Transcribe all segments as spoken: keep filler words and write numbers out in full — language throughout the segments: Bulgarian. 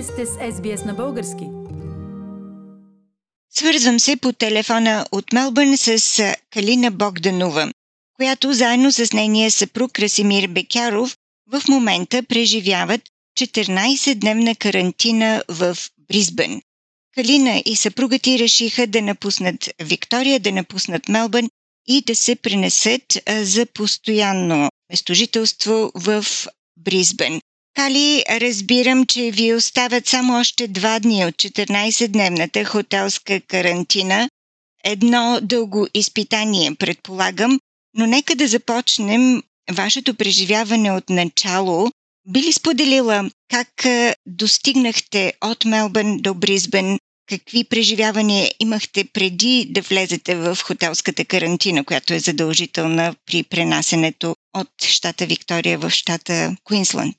Вие сте с Ес Би Ес на български. Свързвам се по телефона от Мелбърн с Калина Богданова, която заедно с нейния съпруг Красимир Бекяров в момента преживяват четиринадесетдневна карантина в Брисбън. Калина и съпругът ѝ решиха да напуснат Виктория, да напуснат Мелбърн и да се пренесат за постоянно местожителство в Брисбън. Кали, разбирам, че ви остават само още два дни от четиринадесетдневната хотелска карантина. Едно дълго изпитание, предполагам, но нека да започнем вашето преживяване от начало. Би ли споделила как достигнахте от Мелбърн до Брисбън? Какви преживявания имахте преди да влезете в хотелската карантина, която е задължителна при пренасенето от щата Виктория в щата Куинсланд?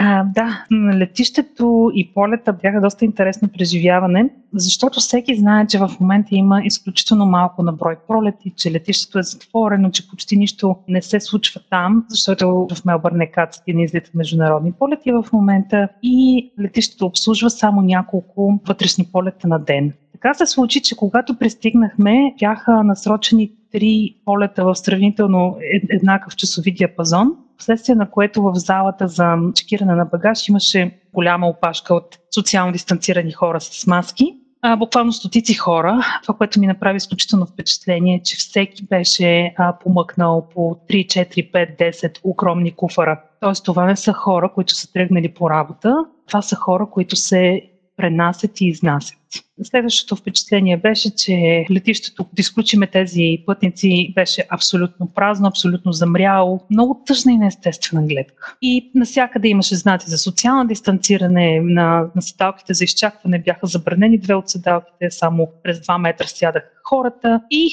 А, да, на летището и полета бяха доста интересно преживяване, защото всеки знае, че в момента има изключително малко на брой пролети, че летището е затворено, че почти нищо не се случва там, защото в Мелбърн е кацат и не излитат международни полети в момента и летището обслужва само няколко вътрешни полета на ден. Така се случи, че когато пристигнахме, бяха насрочени три полета в сравнително еднакъв часови диапазон, вследствие на което в залата за чекиране на багаж имаше голяма опашка от социално дистанцирани хора с маски. А, буквално стотици хора. Това, което ми направи изключително впечатление, е, че всеки беше а, помъкнал по три, четири, пет, десет огромни куфара. Тоест това не са хора, които са тръгнали по работа. Това са хора, които се пренасят и изнасят. Следващото впечатление беше, че летището, като изключиме тези пътници, беше абсолютно празно, абсолютно замряло, много тъжна и неестествена гледка. И навсякъде имаше знаци за социално дистанциране, на, на седалките за изчакване бяха забранени две от седалките, само през два метра сядаха хората. И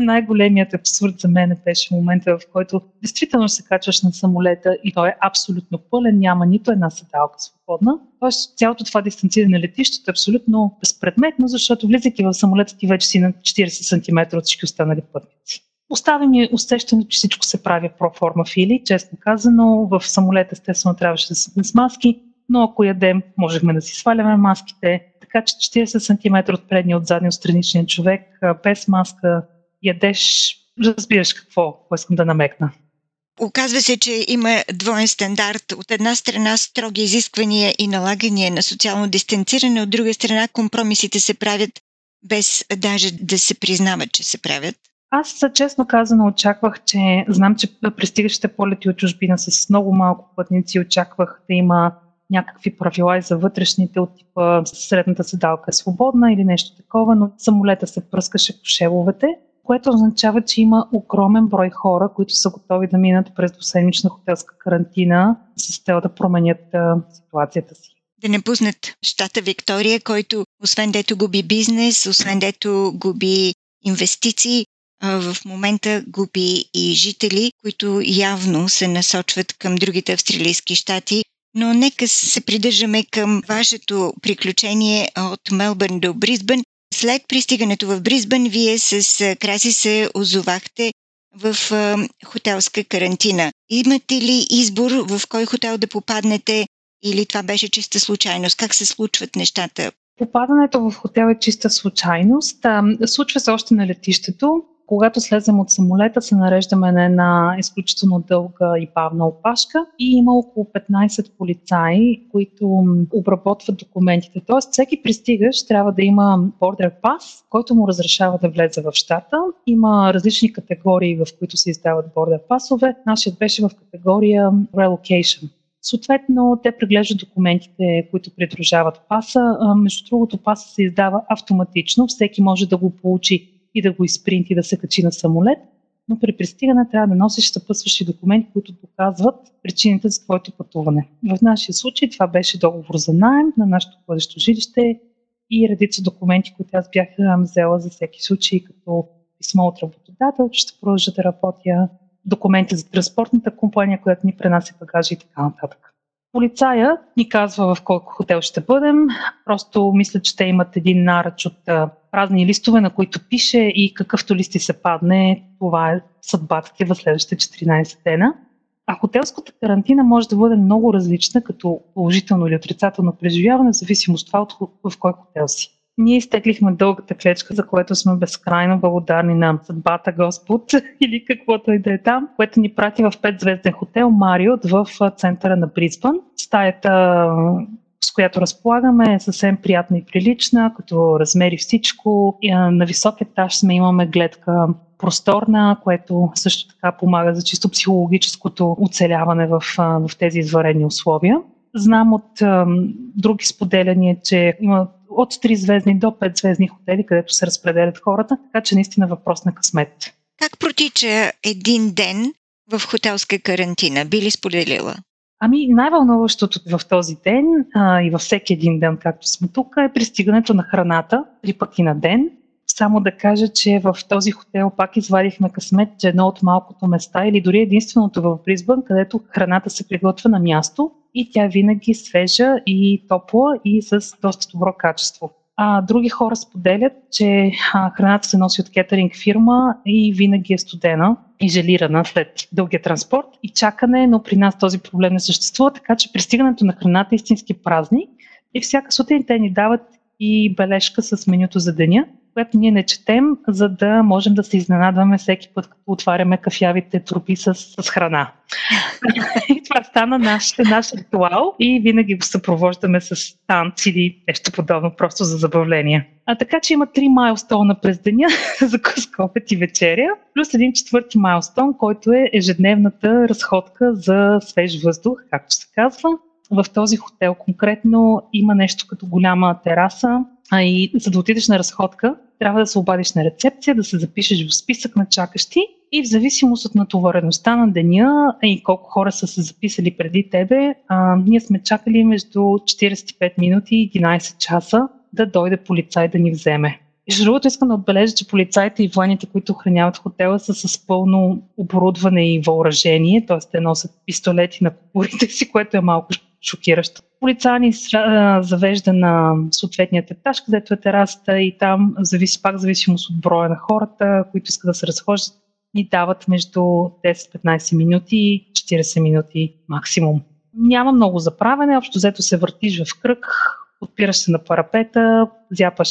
най-големият абсурд за мен беше момента, в който действително се качваш на самолета и той е абсолютно пълен, няма нито една седалка свободна. Тоест цялото това дистанциране на летището е абсолютно безпредметно, защото влизайки в самолета ти вече си на четиридесет сантиметра от всички останали пътници. Остави ми усещането, че всичко се прави проформа фили, честно казано. В самолета естествено трябваше да сме с маски, но ако ядем, можехме да си сваляме маските. Така че четиридесет сантиметра от предния, от задния, от страничния човек, без маска, ядеш, разбираш какво, какво искам да намекна. Оказва се, че има двоен стандарт. От една страна строги изисквания и налагания на социално дистанциране, от друга страна компромисите се правят без даже да се признават, че се правят. Аз, честно казано, очаквах, че знам, че пристигащите полети от чужбина с много малко пътници, очаквах да има някакви правила и за вътрешните от типа средната седалка е свободна или нещо такова, но самолета се пръскаше по шевовете, което означава, че има огромен брой хора, които са готови да минат през двуседмична хотелска карантина с цел да променят ситуацията си. Да не пуснат щата Виктория, който освен дето губи бизнес, освен дето губи инвестиции, в момента губи и жители, които явно се насочват към другите австралийски щати. Но нека се придържаме към вашето приключение от Мелбърн до Брисбън. След пристигането в Брисбън, вие с Краси се озовахте в хотелска карантина. Имате ли избор в кой хотел да попаднете или това беше чиста случайност? Как се случват нещата? Попадането в хотел е чиста случайност. Случва се още на летището. Когато слезем от самолета, се нареждаме на една изключително дълга и бавна опашка и има около петнадесет полицаи, които обработват документите. Тоест, всеки пристигащ трябва да има бордер пас, който му разрешава да влезе в щата. Има различни категории, в които се издават бордер пасове. Нашият беше в категория Relocation. Съответно, те преглеждат документите, които придружават паса. Между другото, паса се издава автоматично. Всеки може да го получи и да го изпринти, да се качи на самолет, но при пристигане трябва да носиш съпътстващи документи, които доказват причините за твоето пътуване. В нашия случай това беше договор за наем на нашето бъдещо жилище и редица документи, които аз бях взела за всеки случай, като писмо от работодател, че ще продължа да работя, документи за транспортната компания, която ни пренася багажа и така нататък. Полицаят ни казва в колко хотел ще бъдем. Просто мисля, че те имат един наръч от празни листове, на които пише и какъвто лист ти се падне, това е съдбата ти в следващите четиринадесет дена. А хотелската карантина може да бъде много различна, като положително или отрицателно преживяване, в зависимост от това от в кой хотел си. Ние изтеглихме дългата клечка, за което сме безкрайно благодарни на съдбата Господ или каквото и да е там, което ни прати в петзвезден хотел Мариот в центъра на Брисбън. Стаята, с която разполагаме, е съвсем приятна и прилична, като размери всичко. На висок етаж сме имаме гледка просторна, което също така помага за чисто психологическото оцеляване в, в тези извънредни условия. Знам от ъм, други споделяния, че има от три звездни до пет звездни хотели, където се разпределят хората, така че наистина въпрос на късмет. Как протича един ден в хотелска карантина? Би ли споделила? Ами най-вълнуващото в този ден а, и във всеки един ден, както сме тук, е пристигането на храната три пъти на ден. Само да кажа, че в този хотел пак извадихме късмет, че едно от малкото места или дори единственото в Брисбън, където храната се приготвя на място и тя винаги свежа и топла и с доста добро качество. А други хора споделят, че храната се носи от кетеринг фирма и винаги е студена и желирана след дългия транспорт и чакане, но при нас този проблем не съществува, така че пристигането на храната е истински празник и всяка сутрин те ни дават и бележка с менюто за деня, което ние не четем, за да можем да се изненадваме всеки път, като отваряме кафявите трупи с, с храна. И това стана наш, наш ритуал и винаги го съпровождаме с танци или нещо подобно, просто за забавление. А така, че има три майлстона през деня, закуска, обед и вечеря, плюс един четвърти майлстон, който е ежедневната разходка за свеж въздух, както се казва. В този хотел конкретно има нещо като голяма тераса, а и за да отидеш на разходка, трябва да се обадиш на рецепция, да се запишеш в списък на чакащи и в зависимост от натовареността на деня и колко хора са се записали преди тебе, а, ние сме чакали между четиридесет и пет минути и единадесет часа да дойде полицай да ни вземе. И ще другото искам да отбележа, че полицаите и военните, които охраняват хотела, са с пълно оборудване и въоръжение, т.е. те носят пистолети на кобурите си, което е малко шокиращо. Полицай ни завежда на съответния етаж, където е терасата и там, зависи пак зависимост от броя на хората, които искат да се разхождат, ни дават между десет-петнадесет минути и четиридесет минути максимум. Няма много заправене, общо взето се въртиш в кръг, подпираш се на парапета, зяпаш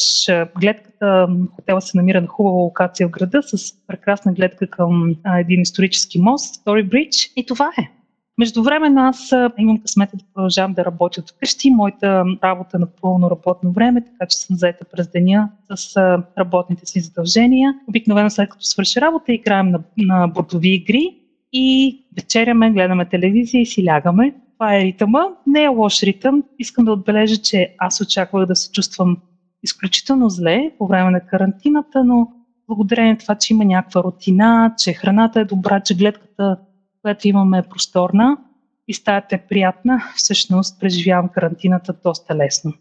гледката. Хотела се намира на хубава локация в града с прекрасна гледка към един исторически мост, Story Bridge, и това е. Междувременно аз имам късмета да продължавам да работя от къщи. Моята работа е на пълно работно време, така че съм заета през деня с работните си задължения. Обикновено след като свърши работа, играем на, на бордови игри и вечеряме, гледаме телевизия и си лягаме. Това е ритъма. Не е лош ритъм. Искам да отбележа, че аз очаквах да се чувствам изключително зле по време на карантината, но благодарение на това, че има някаква рутина, че храната е добра, че гледката, която имаме, е просторна и стаята е приятна, всъщност преживявам карантината доста лесно.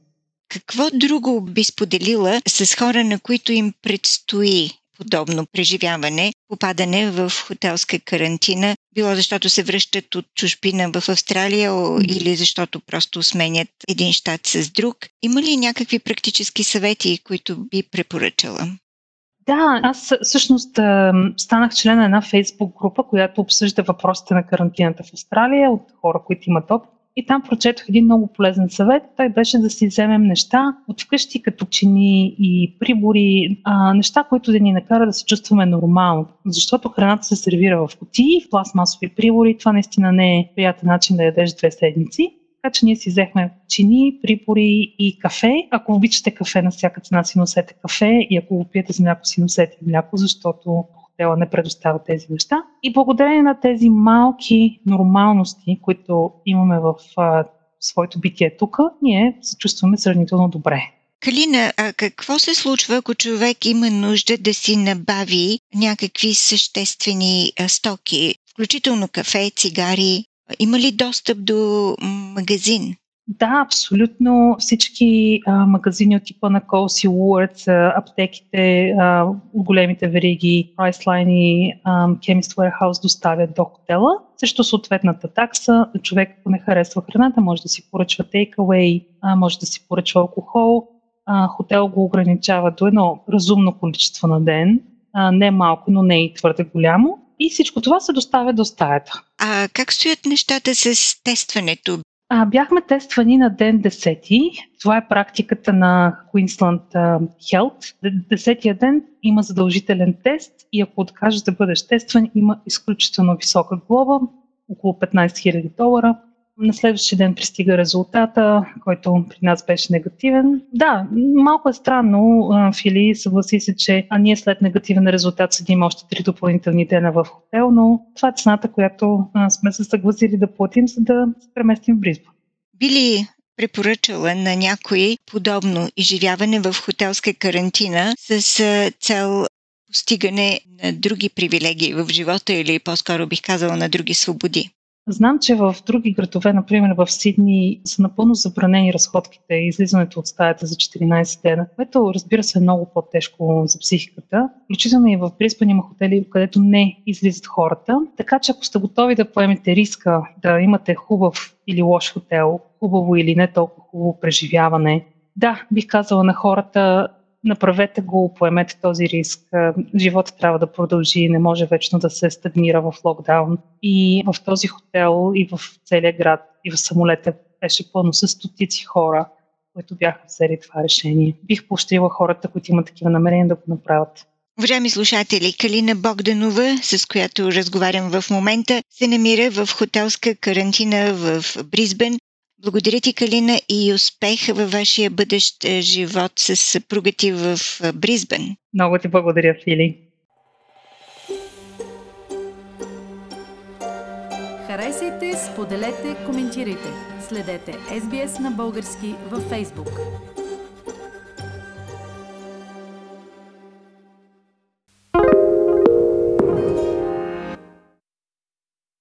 Какво друго би споделила с хора, на които им предстои подобно преживяване, попадане в хотелска карантина, било защото се връщат от чужбина в Австралия или защото просто сменят един щат с друг? Има ли някакви практически съвети, които би препоръчала? Да, аз всъщност станах член на една Фейсбук група, която обсъжда въпросите на карантината в Австралия от хора, които имат опит. И там прочетох един много полезен съвет. Той беше да си вземем неща от вкъщи, като чини и прибори, а, неща, които да ни накара да се чувстваме нормално. Защото храната се сервира в кутии, в пластмасови прибори. Това наистина не е приятен начин да ядеш две седмици. Така че ние си взехме чини, прибори и кафе. Ако обичате кафе, на всяка цена си носете кафе и ако го пиете с мляко, си носете мляко, защото хотела не предоставя тези неща. И благодарение на тези малки нормалности, които имаме в а, своето битие тук, ние се чувстваме сравнително добре. Калина, а какво се случва, ако човек има нужда да си набави някакви съществени а, стоки, включително кафе, цигари? Има ли достъп до магазин? Да, абсолютно. Всички а, магазини от типа на Coles и Woolworths, аптеките, а, големите вериги, Priceline и а, Chemist Warehouse доставят до хотела. Също съответната такса. Човек, ако не харесва храната, може да си поръчва takeaway, може да си поръчва алкохол. А, хотел го ограничава до едно разумно количество на ден. А, не малко, но не и твърде голямо. И всичко това се доставя до стаята. А как стоят нещата с тестването? А, бяхме тествани на ден десети. Това е практиката на Queensland Health. Десетия ден има задължителен тест и ако откажеш да бъдеш тестван, има изключително висока глоба, около петнайсет хиляди долара. На следващия ден пристига резултата, който при нас беше негативен. Да, малко е странно, Фили, съгласи се, че а ние след негативен резултат седим още три допълнителни дена в хотел, но това е цената, която сме се съгласили да платим, за да се преместим в Брисбън. Би ли препоръчала на някой подобно изживяване в хотелска карантина с цел постигане на други привилегии в живота или по-скоро бих казала на други свободи? Знам, че в други градове, например в Сидни, са напълно забранени разходките и излизането от стаята за четиринайсет дена, което разбира се е много по-тежко за психиката. Включително и в Брисбън има хотели, където не излизат хората. Така че ако сте готови да поемете риска да имате хубав или лош хотел, хубаво или не толкова хубаво преживяване, да, бих казала на хората, направете го, поемете този риск. Живота трябва да продължи, не може вечно да се стагнира в локдаун. И в този хотел, и в целия град, и в самолета беше пълно с стотици хора, които бяха взели това решение. Бих поощрила хората, които имат такива намерения да го направят. Уважаеми слушатели, Калина Богданова, с която разговарям в момента, се намира в хотелска карантина в Брисбън. Благодаря ти, Калина, и успех във вашия бъдещ живот с съпруга ти в Брисбън. Много ти благодаря, Фили. Харесайте, споделете, коментирайте. Следете Ес Би Ес на български във Фейсбук.